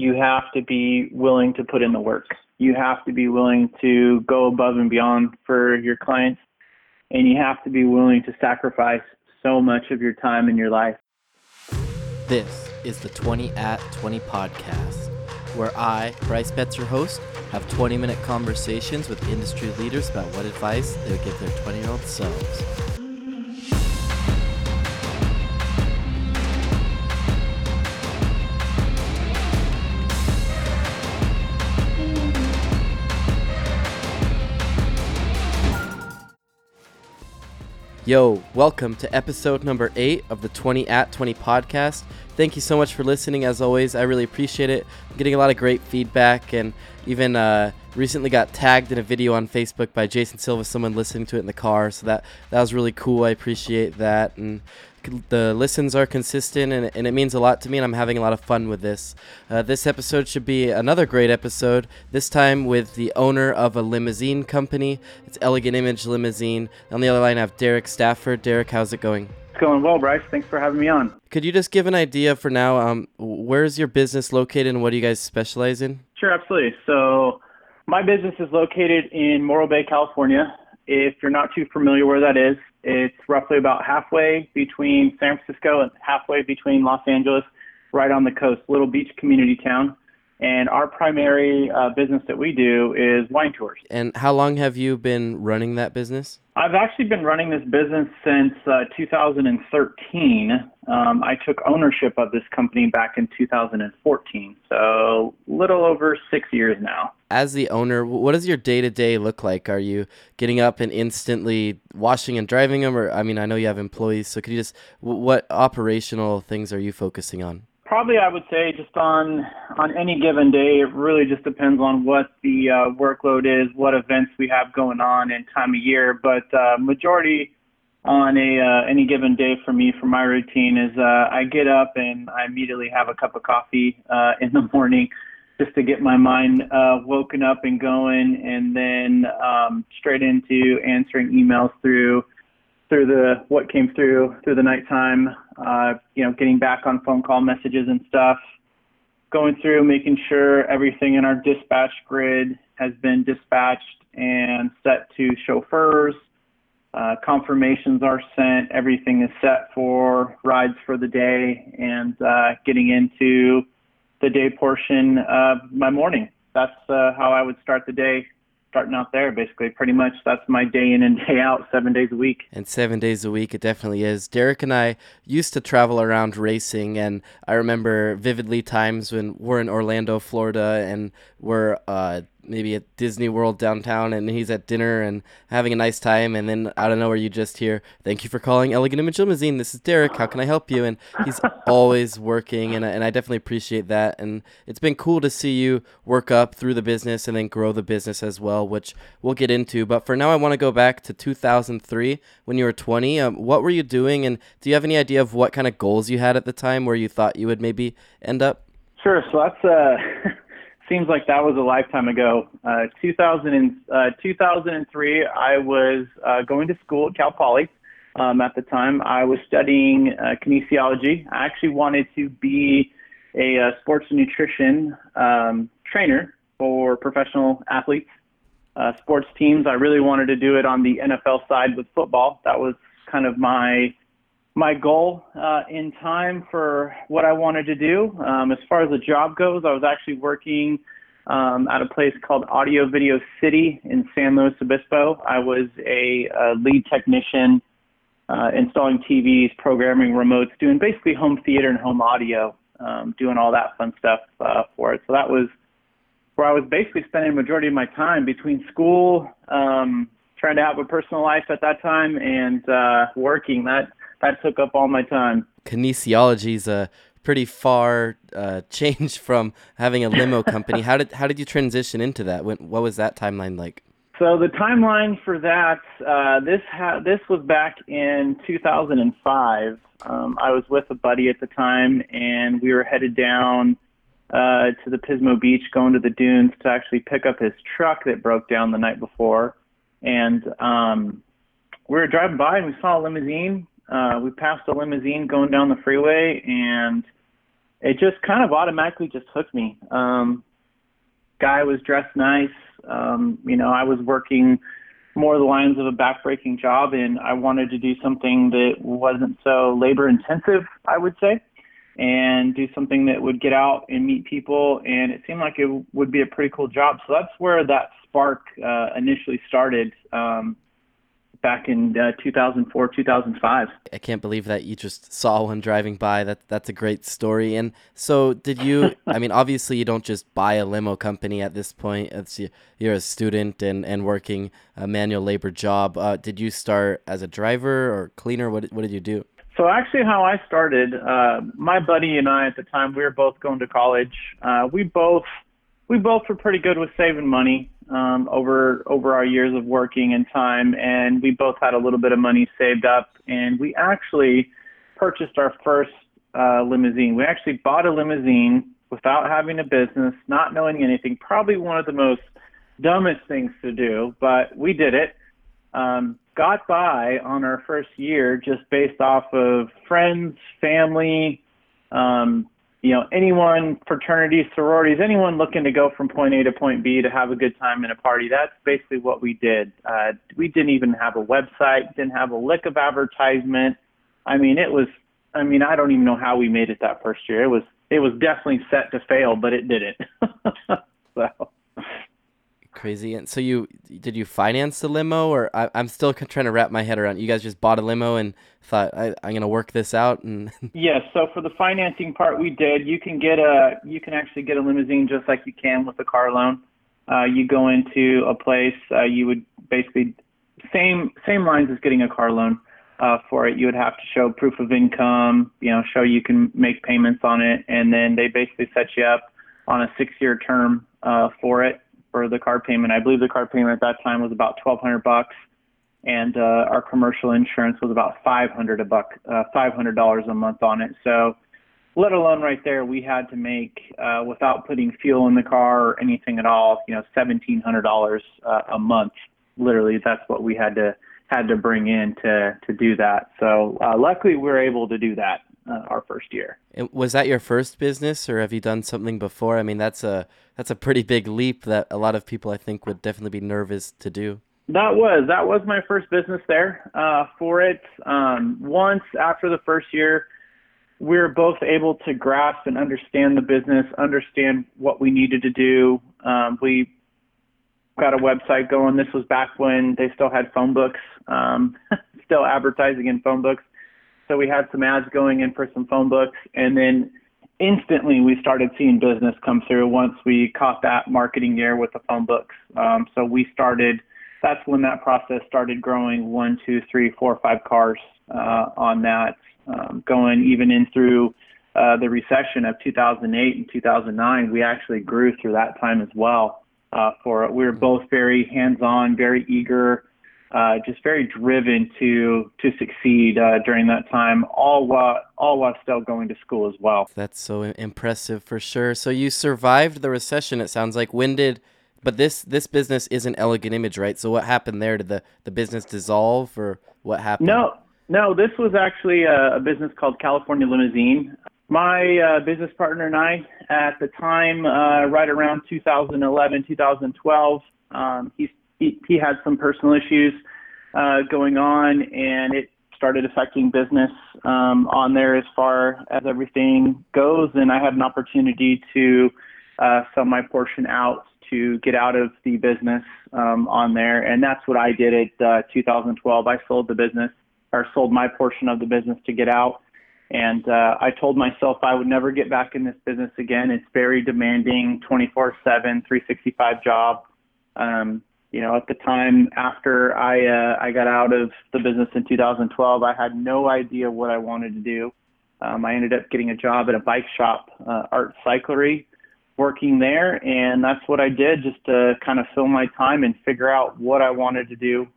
you have to be willing to put in the work. You have to be willing to go above and beyond for your clients, and you have to be willing to sacrifice so much of your time in your life. This is the 20 at 20 podcast, where I, Bryce Betzer, host, have 20-minute conversations with industry leaders about what advice they would give their 20-year-old selves. Yo, welcome to episode number 8 of the 20 at 20 podcast. Thank you so much for listening, as always. I really appreciate it. I'm getting a lot of great feedback, and even recently got tagged in a video on Facebook by Jason Silva, someone listening to it in the car, so that was really cool. I appreciate that, and the listens are consistent, and it means a lot to me, and I'm having a lot of fun with this. This episode should be another great episode, this time with the owner of a limousine company. It's Elegant Image Limousine. On the other line, I have Derek Stafford. Derek, how's it going? It's going well, Bryce. Thanks for having me on. Could you just give an idea for now, where's your business located, and what do you guys specialize in? Sure, absolutely. So my business is located in Morro Bay, California. If you're not too familiar where that is, it's roughly about halfway between San Francisco and halfway between Los Angeles, right on the coast, little beach community town. And our primary business that we do is wine tours. And how long have you been running that business? I've actually been running this business since 2013. I took ownership of this company back in 2014, so a little over 6 years now. As the owner, what does your day-to-day look like? Are you getting up and instantly washing and driving them? Or, I mean, I know you have employees, so could you just, what operational things are you focusing on? Probably, I would say, just on any given day, it really just depends on what the workload is, what events we have going on, and time of year. But majority on any given day for me, for my routine, is I get up and I immediately have a cup of coffee in the morning, just to get my mind woken up and going, and then straight into answering emails through the what came through the nighttime. Getting back on phone call messages and stuff, going through making sure everything in our dispatch grid has been dispatched and set to chauffeurs. Confirmations are sent. Everything is set for rides for the day, and getting into the day portion of my morning. That's how I would start the day, starting out there, basically. Pretty much that's my day in and day out, 7 days a week. And 7 days a week, it definitely is. Derek and I used to travel around racing, and I remember vividly times when we're in Orlando, Florida, and we're maybe at Disney World downtown, and he's at dinner and having a nice time, and then out of nowhere you just hear, "Thank you for calling Elegant Image Limousine. This is Derek. How can I help you?" And he's always working, and I definitely appreciate that. And it's been cool to see you work up through the business and then grow the business as well, which we'll get into. But for now, I want to go back to 2003 when you were 20. What were you doing, and do you have any idea of what kind of goals you had at the time where you thought you would maybe end up? Sure. So that's seems like that was a lifetime ago. 2003, I was going to school at Cal Poly. At the time, I was studying kinesiology. I actually wanted to be a sports and nutrition trainer for professional athletes, sports teams. I really wanted to do it on the NFL side with football. That was kind of my goal in time for what I wanted to do. As far as the job goes, I was actually working at a place called Audio Video City in San Luis Obispo. I was a lead technician, installing TVs, programming remotes, doing basically home theater and home audio, doing all that fun stuff for it. So that was where I was basically spending the majority of my time between school, trying to have a personal life at that time, and working. That took up all my time. Kinesiology is a pretty far change from having a limo company. How did you transition into that? What was that timeline like? So the timeline for that, this was back in 2005. I was with a buddy at the time, and we were headed down to the Pismo Beach, going to the dunes to actually pick up his truck that broke down the night before. And we were driving by, and we saw a limousine. We passed a limousine going down the freeway, and it just kind of automatically just hooked me. Guy was dressed nice. You know, I was working more the lines of a backbreaking job, and I wanted to do something that wasn't so labor intensive, I would say, and do something that would get out and meet people. And it seemed like it would be a pretty cool job. So that's where that spark initially started back in 2004, 2005. I can't believe that you just saw one driving by. That's a great story. And so did you, I mean, obviously you don't just buy a limo company at this point. It's, you're a student and working a manual labor job. Did you start as a driver or cleaner? What did you do? So actually how I started, my buddy and I at the time, we were both going to college. We both were pretty good with saving money over our years of working and time, and we both had a little bit of money saved up, and we actually purchased our first limousine. We actually bought a limousine without having a business, not knowing anything, probably one of the most dumbest things to do, but we did it. Got by on our first year just based off of friends, family, you know, anyone, fraternities, sororities, anyone looking to go from point A to point B to have a good time in a party. That's basically what we did. We didn't even have a website, didn't have a lick of advertisement. I don't even know how we made it that first year. It was definitely set to fail, but it didn't. So crazy. And so did you finance the limo, or I'm still trying to wrap my head around, you guys just bought a limo and thought I'm going to work this out? And yes. So for the financing part, we did, you can actually get a limousine just like you can with a car loan. You go into a place, you would basically same lines as getting a car loan. For it, you would have to show proof of income, you know, show you can make payments on it. And then they basically set you up on a 6-year term, for it. For the car payment, I believe the car payment at that time was about $1,200, and our commercial insurance was about $500 a month on it. So, let alone right there, we had to make without putting fuel in the car or anything at all, you know, $1,700 a month. Literally, that's what we had to bring in to do that. So, luckily, we were able to do that our first year. Was that your first business, or have you done something before? I mean, that's a pretty big leap that a lot of people I think would definitely be nervous to do. That was my first business there for it. Once after the first year, we were both able to grasp and understand the business, understand what we needed to do. We got a website going. This was back when they still had phone books, still advertising in phone books. So we had some ads going in for some phone books, and then instantly we started seeing business come through once we caught that marketing year with the phone books. So that's when that process started growing 1, 2, 3, 4, 5 cars on that, going even in through the recession of 2008 and 2009. We actually grew through that time as well for it. We were both very hands-on, very eager, just very driven to succeed during that time, all while still going to school as well. That's so impressive for sure. So you survived the recession, it sounds like. But this business is an Elegant Image, right? So what happened there? Did the business dissolve, or what happened? No, this was actually a business called California Limousine. My business partner and I, at the time, right around 2011, 2012, he had some personal issues going on, and it started affecting business on there as far as everything goes. And I had an opportunity to sell my portion out to get out of the business on there. And that's what I did at 2012. I sold my portion of the business to get out. And I told myself I would never get back in this business again. It's very demanding, 24/7, 365 job. You know, at the time after I got out of the business in 2012, I had no idea what I wanted to do. I ended up getting a job at a bike shop, Art Cyclery, working there. And that's what I did just to kind of fill my time and figure out what I wanted to do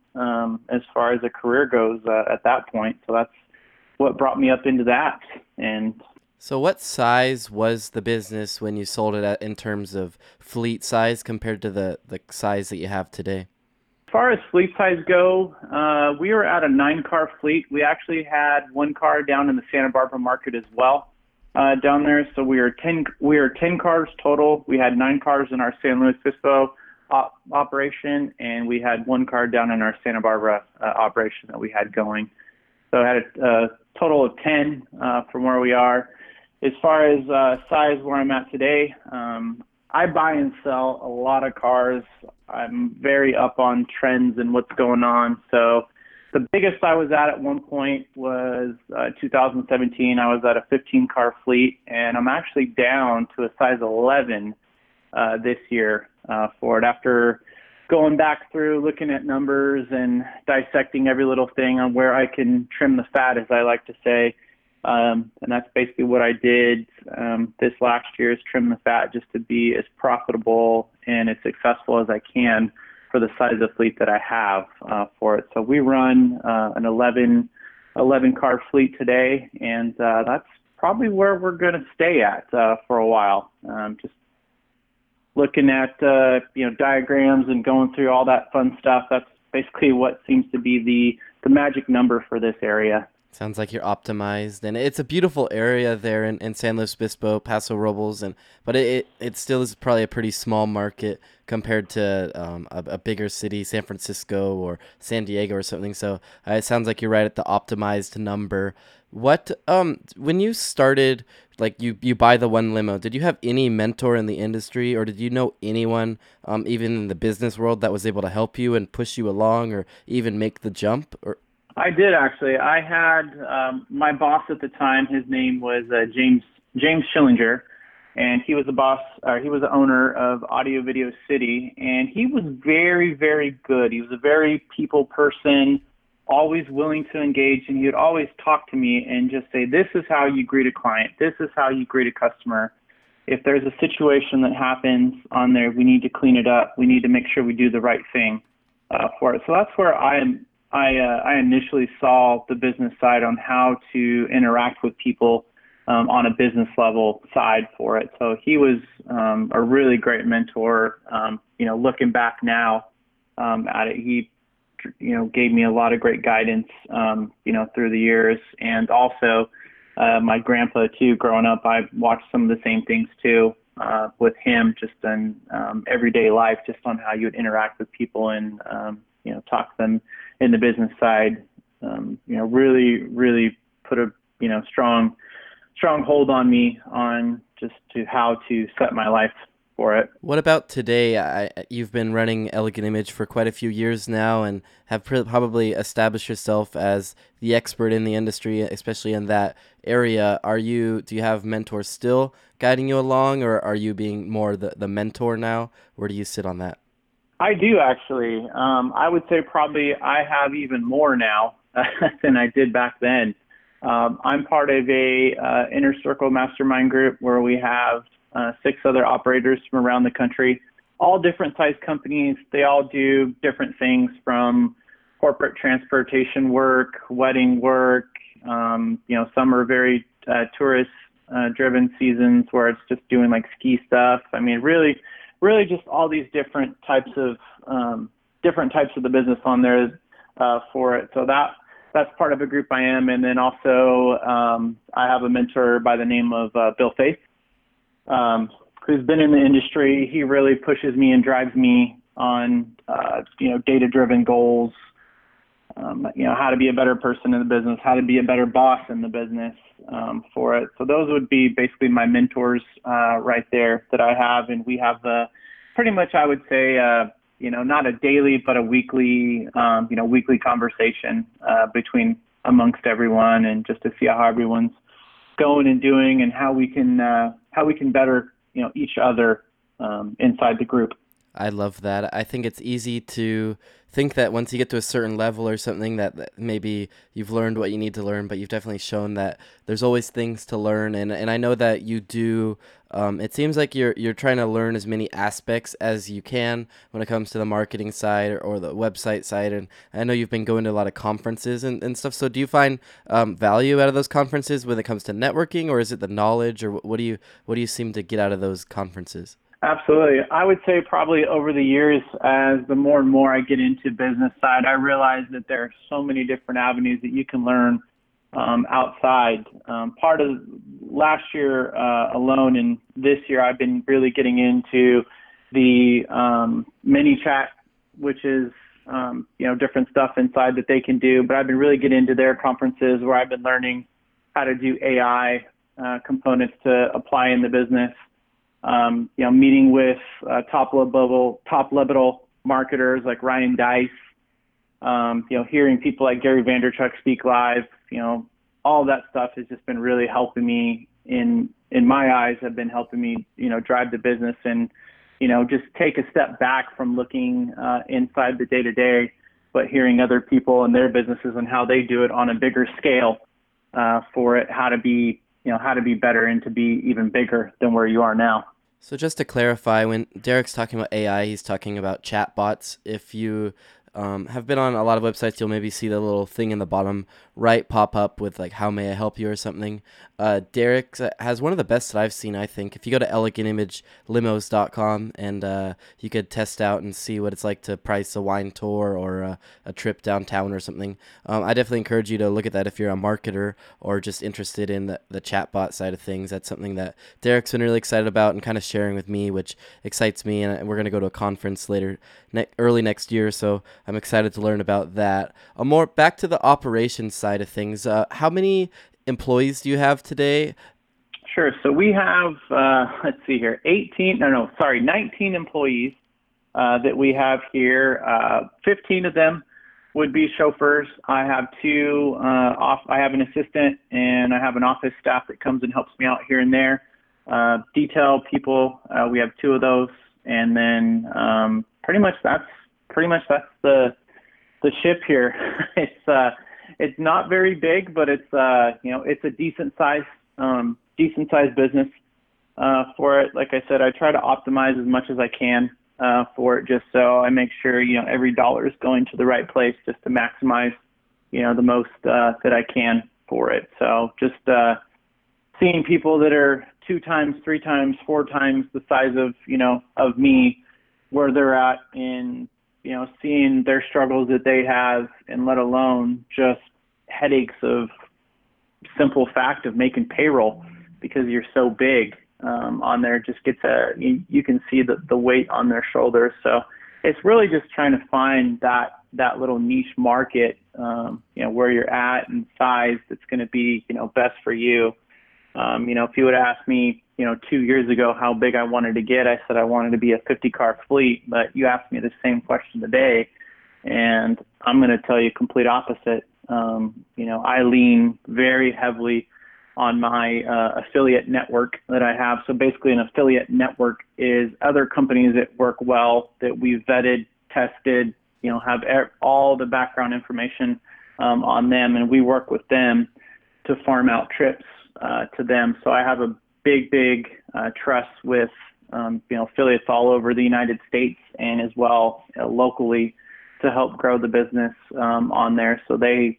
as far as a career goes at that point. So that's what brought me up into that. And so what size was the business when you sold it at, in terms of fleet size compared to the size that you have today? As far as fleet size go, we were at a 9-car fleet. We actually had 1 car down in the Santa Barbara market as well. down there. So we are 10 cars total. We had 9 cars in our San Luis Obispo operation, and we had 1 car down in our Santa Barbara operation that we had going. So I had a total of 10 from where we are. As far as size, where I'm at today, I buy and sell a lot of cars. I'm very up on trends and what's going on. So the biggest I was at one point was 2017. I was at a 15-car fleet, and I'm actually down to a size 11 this year for it. After going back through, looking at numbers and dissecting every little thing on where I can trim the fat, as I like to say, and that's basically what I did this last year, is trim the fat just to be as profitable and as successful as I can for the size of fleet that I have for it. So we run an 11-car fleet today, and that's probably where we're going to stay at for a while. Just looking at diagrams and going through all that fun stuff, that's basically what seems to be the magic number for this area. Sounds like you're optimized, and it's a beautiful area there in San Luis Obispo, Paso Robles, but it still is probably a pretty small market compared to a bigger city, San Francisco or San Diego or something. So it sounds like you're right at the optimized number. What when you started, like you buy the one limo, did you have any mentor in the industry, or did you know anyone even in the business world that was able to help you and push you along, or even make the jump? Or I did, actually. I had my boss at the time. His name was James Schillinger, and he was the boss. He was the owner of Audio Video City, and he was very, very good. He was a very people person, always willing to engage, and he would always talk to me and just say, "This is how you greet a client. This is how you greet a customer. If there's a situation that happens on there, we need to clean it up. We need to make sure we do the right thing for it." So that's where I initially saw the business side on how to interact with people on a business level side for it. So he was a really great mentor. Looking back now at it, he, gave me a lot of great guidance, through the years. And also my grandpa too, growing up, I watched some of the same things too with him, just in everyday life, just on how you would interact with people and, talk to them in the business side, really, really put a, strong hold on me on just to how to set my life for it. What about today? You've been running Elegant Image for quite a few years now and have probably established yourself as the expert in the industry, especially in that area. Do you have mentors still guiding you along, or are you being more the mentor now? Where do you sit on that? I do, actually. I would say probably I have even more now than I did back then. I'm part of a inner circle mastermind group where we have 6 other operators from around the country, all different size companies. They all do different things, from corporate transportation work, wedding work. Some are very tourist-driven seasons where it's just doing like ski stuff. I mean, really just all these different types of the business on there for it. So that's part of a group I am. And then also I have a mentor by the name of Bill Faith, who's been in the industry. He really pushes me and drives me on, data-driven goals, how to be a better person in the business, how to be a better boss in the business for it. So those would be basically my mentors right there that I have. And we have pretty much, I would say, not a daily, but a weekly, weekly conversation amongst everyone, and just to see how everyone's going and doing, and how we can better, each other inside the group. I love that. I think it's easy to think that once you get to a certain level or something that maybe you've learned what you need to learn, but you've definitely shown that there's always things to learn. And I know that you do. It seems like you're trying to learn as many aspects as you can when it comes to the marketing side or the website side. And I know you've been going to a lot of conferences and stuff. So do you find value out of those conferences when it comes to networking, or is it the knowledge, or what do you seem to get out of those conferences? Absolutely. I would say probably over the years, as the more and more I get into business side, I realize that there are so many different avenues that you can learn outside. Part of last year alone and this year, I've been really getting into the mini chat, which is different stuff inside that they can do. But I've been really getting into their conferences where I've been learning how to do AI components to apply in the business. Meeting with top level marketers like Ryan Dice. Hearing people like Gary Vanderchuck speak live. All that stuff has just been really helping me. In my eyes, have been helping me, drive the business and, just take a step back from looking inside the day to day, but hearing other people and their businesses and how they do it on a bigger scale for it, how to be better and to be even bigger than where you are now. So just to clarify, when Derek's talking about AI, he's talking about chat bots. If you have been on a lot of websites, you'll maybe see the little thing in the bottom right pop up with like, how may I help you or something. Derek has one of the best that I've seen, I think. If you go to elegantimagelimos.com and you could test out and see what it's like to price a wine tour or a trip downtown or something. I definitely encourage you to look at that if you're a marketer or just interested in the chatbot side of things. That's something that Derek's been really excited about and kind of sharing with me, which excites me. And we're going to go to a conference later, early next year, so I'm excited to learn about that. More back to the operations side of things. How many employees do you have today? Sure. So we have, 19 employees that we have here. 15 of them would be chauffeurs. I have I have an assistant, and I have an office staff that comes and helps me out here and there. Detail people, we have 2 of those, and then pretty much that's the ship here. It's not very big, but it's a decent sized business for it. Like I said, I try to optimize as much as I can for it, just so I make sure every dollar is going to the right place, just to maximize the most that I can for it. So just seeing people that are 2 times, 3 times, 4 times the size of me, where they're at in seeing their struggles that they have, and let alone just headaches of simple fact of making payroll because you're so big on there, just gets you can see the weight on their shoulders. So it's really just trying to find that little niche market, where you're at and size that's going to be, best for you. If you would ask me, 2 years ago, how big I wanted to get, I said I wanted to be a 50-car fleet, but you asked me the same question today, and I'm going to tell you complete opposite. I lean very heavily on my affiliate network that I have. So basically, an affiliate network is other companies that work well, that we've vetted, tested, have all the background information on them, and we work with them to farm out trips to them. So I have a big trust with affiliates all over the United States, and as well locally, to help grow the business on there. So they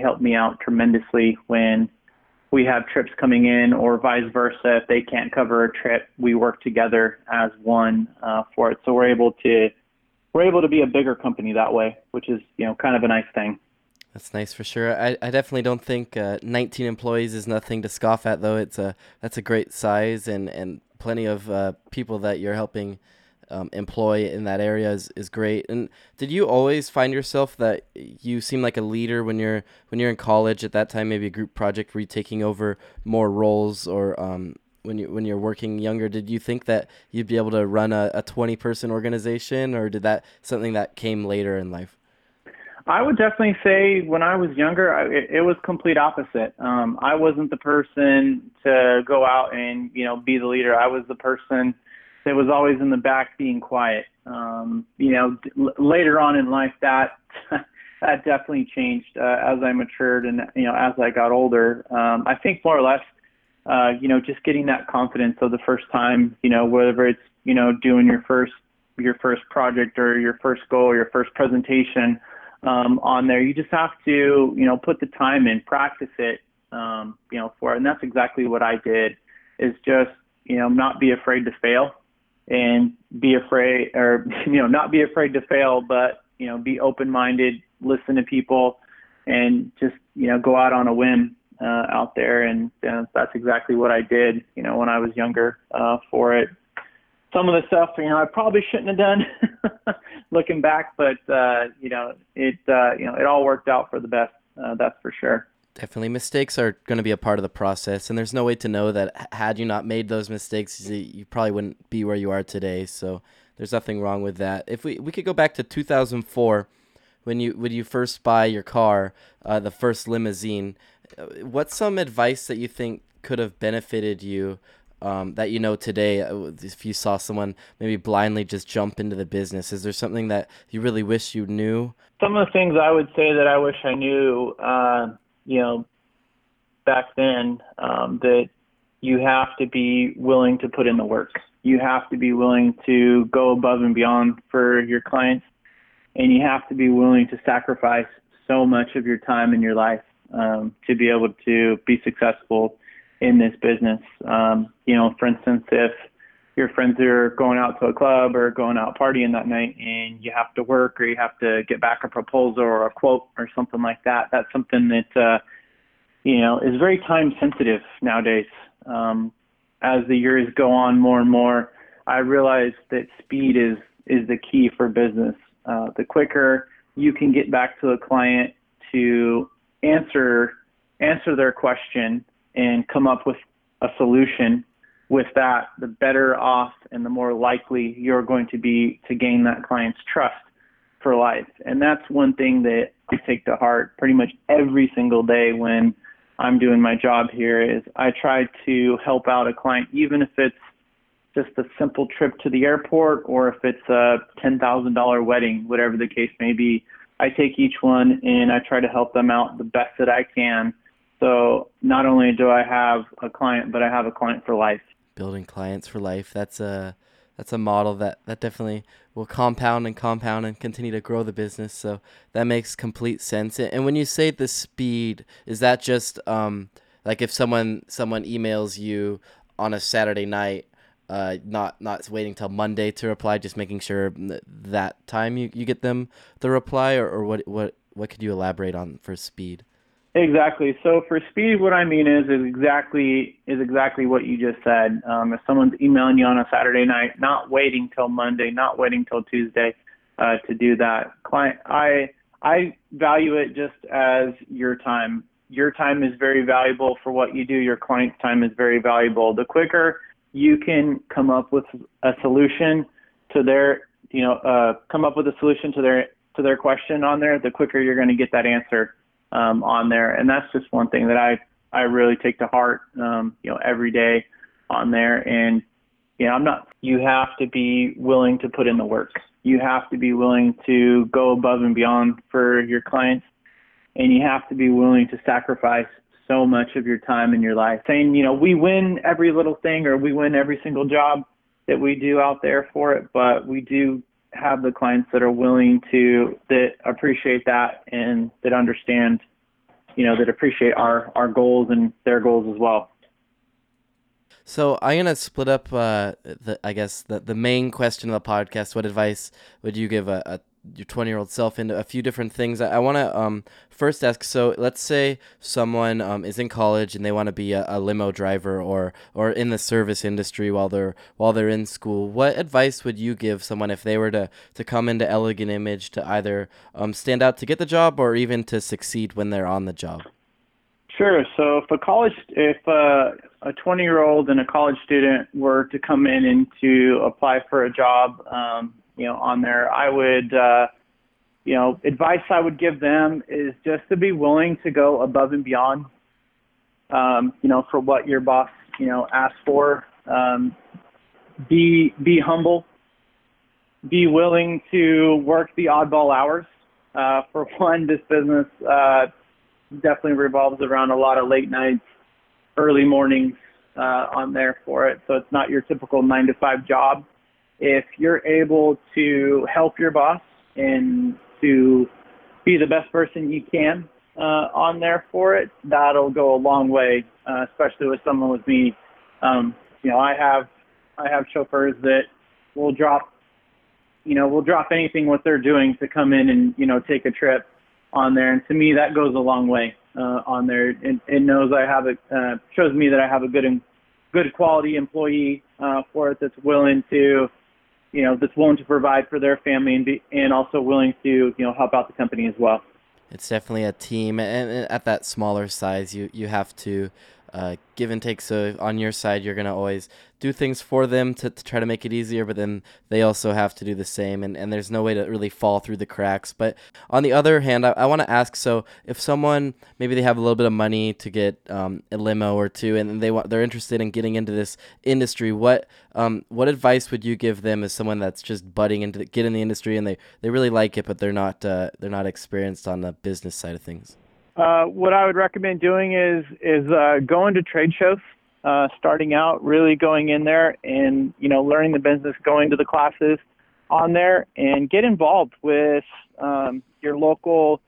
help me out tremendously when we have trips coming in, or vice versa. If they can't cover a trip, we work together as one for it. So we're able to be a bigger company that way, which is kind of a nice thing. That's nice for sure. I definitely don't think 19 employees is nothing to scoff at, though. That's a great size, and plenty of people that you're helping employ in that area is great. And did you always find yourself that you seem like a leader when you're in college at that time? Maybe a group project, were you taking over more roles, or when you're working younger, did you think that you'd be able to run a 20-person organization, or did that something that came later in life? I would definitely say when I was younger, it was complete opposite. I wasn't the person to go out and, be the leader. I was the person that was always in the back being quiet. Later on in life, that definitely changed as I matured and, as I got older. I think more or less, just getting that confidence of the first time, whether it's, doing your first project or your first goal or your first presentation, on there, you just have to, put the time in, practice it, for it. And that's exactly what I did, is just, not be afraid to fail, and not be afraid to fail, but, be open-minded, listen to people, and just, go out on a whim out there, and that's exactly what I did, you know, when I was younger for it. Some of the stuff, you know, I probably shouldn't have done looking back, but, you know, it all worked out for the best. That's for sure. Definitely. Mistakes are going to be a part of the process, and there's no way to know that had you not made those mistakes, you probably wouldn't be where you are today. So there's nothing wrong with that. If we could go back to 2004, when you first buy your car, the first limousine, what's some advice that you think could have benefited you that you know today? If you saw someone maybe blindly just jump into the business, is there something that you really wish you knew? Some of the things I would say that I wish I knew, you know, back then, that you have to be willing to put in the work. You have to be willing to go above and beyond for your clients, and you have to be willing to sacrifice so much of your time in your life to be able to be successful in this business. You know, for instance, if your friends are going out to a club or going out partying that night and you have to work or you have to get back a proposal or a quote or something like that, that's something that, you know, is very time sensitive nowadays. As the years go on more and more, I realized that speed is the key for business. The quicker you can get back to a client to answer their question and come up with a solution with that, the better off and the more likely you're going to be to gain that client's trust for life. And that's one thing that I take to heart pretty much every single day when I'm doing my job here, is I try to help out a client, even if it's just a simple trip to the airport or if it's a $10,000 wedding, whatever the case may be. I take each one and I try to help them out the best that I can. So not only do I have a client, but I have a client for life. Building clients for life. That's a model that definitely will compound and continue to grow the business. So that makes complete sense. And when you say the speed, is that just like if someone emails you on a Saturday night, not waiting till Monday to reply, just making sure that time you get them the reply, or what could you elaborate on for speed? Exactly. So for speed, what I mean is exactly what you just said. If someone's emailing you on a Saturday night, not waiting till Monday, not waiting till Tuesday to do that. Client, I value it just as your time. Your time is very valuable for what you do. Your client's time is very valuable. The quicker you can come up with a solution to their, you know, come up with a solution to their question on there, the quicker you're going to get that answer on there. And that's just one thing that I really take to heart, you know, every day on there. And, you know, you have to be willing to put in the work. You have to be willing to go above and beyond for your clients, and you have to be willing to sacrifice so much of your time in your life. Saying, you know, we win every little thing or we win every single job that we do out there for it, but we do have the clients that are willing to, that appreciate that and that understand, you know, that appreciate our goals and their goals as well. So I'm going to split up, the main question of the podcast. What advice would you give your 20-year-old self into a few different things? I want to first ask, so let's say someone is in college and they want to be a limo driver or in the service industry while they're in school. What advice would you give someone if they were to come into Elegant Image to either stand out to get the job or even to succeed when they're on the job? Sure. So if a 20-year-old and a college student were to come in and to apply for a job, you know, on there, I would, you know, advice I would give them is just to be willing to go above and beyond, you know, for what your boss, you know, asks for. Be humble, be willing to work the oddball hours. For one, this business, definitely revolves around a lot of late nights, early mornings, on there for it. So it's not your typical 9-to-5 job. If you're able to help your boss and to be the best person you can on there for it, that'll go a long way, especially with someone with me. You know, I have chauffeurs that will drop anything what they're doing to come in and, you know, take a trip on there. And to me, that goes a long way on there, and knows I have a shows me that I have a good quality employee for it that's willing to, you know, that's willing to provide for their family and also willing to, you know, help out the company as well. It's definitely a team, and at that smaller size, you have to give and take. So on your side, you're going to always do things for them to try to make it easier, but then they also have to do the same, and there's no way to really fall through the cracks. But on the other hand, I want to ask, so if someone, maybe they have a little bit of money to get a limo or two, and they're interested in getting into this industry, what advice would you give them as someone that's just budding into getting in the industry, and they really like it, but they're not experienced on the business side of things? What I would recommend doing is going to trade shows, starting out, really going in there and, you know, learning the business, going to the classes on there, and get involved with your local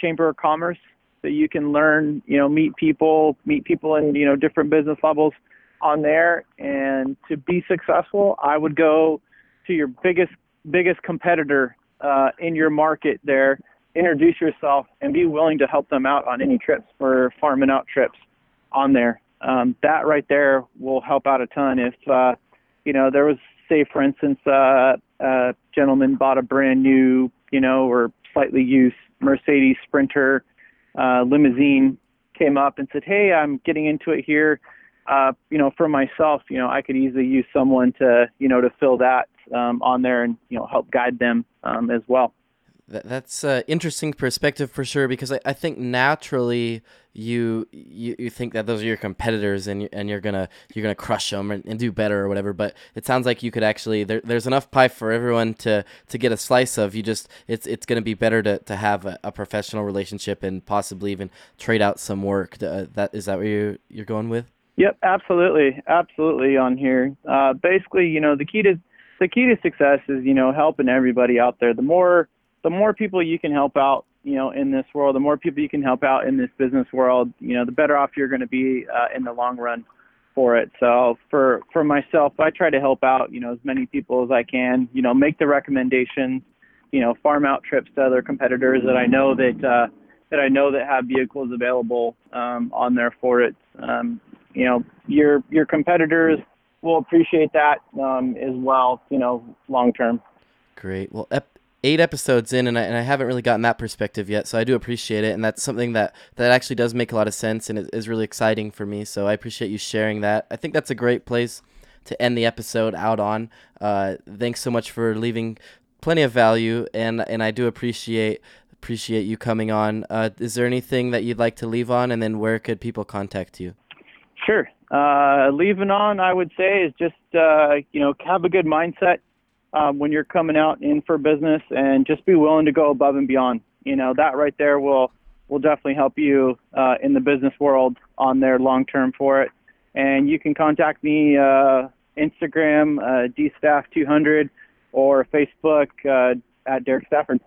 chamber of commerce, so you can learn, you know, meet people in, you know, different business levels on there. And to be successful, I would go to your biggest competitor in your market there. Introduce yourself and be willing to help them out on any trips or farming out trips on there. That right there will help out a ton. If, you know, there was, say, for instance, a gentleman bought a brand new, you know, or slightly used Mercedes Sprinter limousine, came up and said, "Hey, I'm getting into it here. You know, for myself, you know, I could easily use someone to, you know, to fill that on there and, you know, help guide them as well." That's an interesting perspective for sure, because I think naturally you think that those are your competitors and you're gonna crush them and do better or whatever. But it sounds like you could actually there's enough pie for everyone to get a slice of. You just it's gonna be better to have a professional relationship and possibly even trade out some work. Is that where you're going with? Yep, absolutely on here. Basically, you know, the key to success is, you know, helping everybody out there. The more people you can help out, you know, in this world, the more people you can help out in this business world, you know, the better off you're going to be in the long run for it. So for myself, I try to help out, you know, as many people as I can, you know, make the recommendations, you know, farm out trips to other competitors that I know that have vehicles available on there for it. You know, your competitors will appreciate that as well, you know, long term. Great. Well, 8 episodes in, and I haven't really gotten that perspective yet, so I do appreciate it, and that's something that actually does make a lot of sense, and it is really exciting for me, so I appreciate you sharing that. I think that's a great place to end the episode out on. Thanks so much for leaving plenty of value, and I do appreciate you coming on. Is there anything that you'd like to leave on, and then where could people contact you? Sure. Leaving on, I would say, is just, you know, have a good mindset when you're coming out in for business, and just be willing to go above and beyond. You know, that right there will definitely help you in the business world on there long term for it. And you can contact me Instagram, DStaff200, or Facebook at Derek Stafford.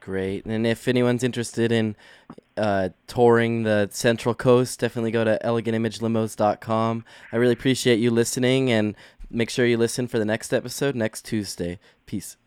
Great. And if anyone's interested in touring the Central Coast, definitely go to elegantimagelimos.com. I really appreciate you listening, and make sure you listen for the next episode next Tuesday. Peace.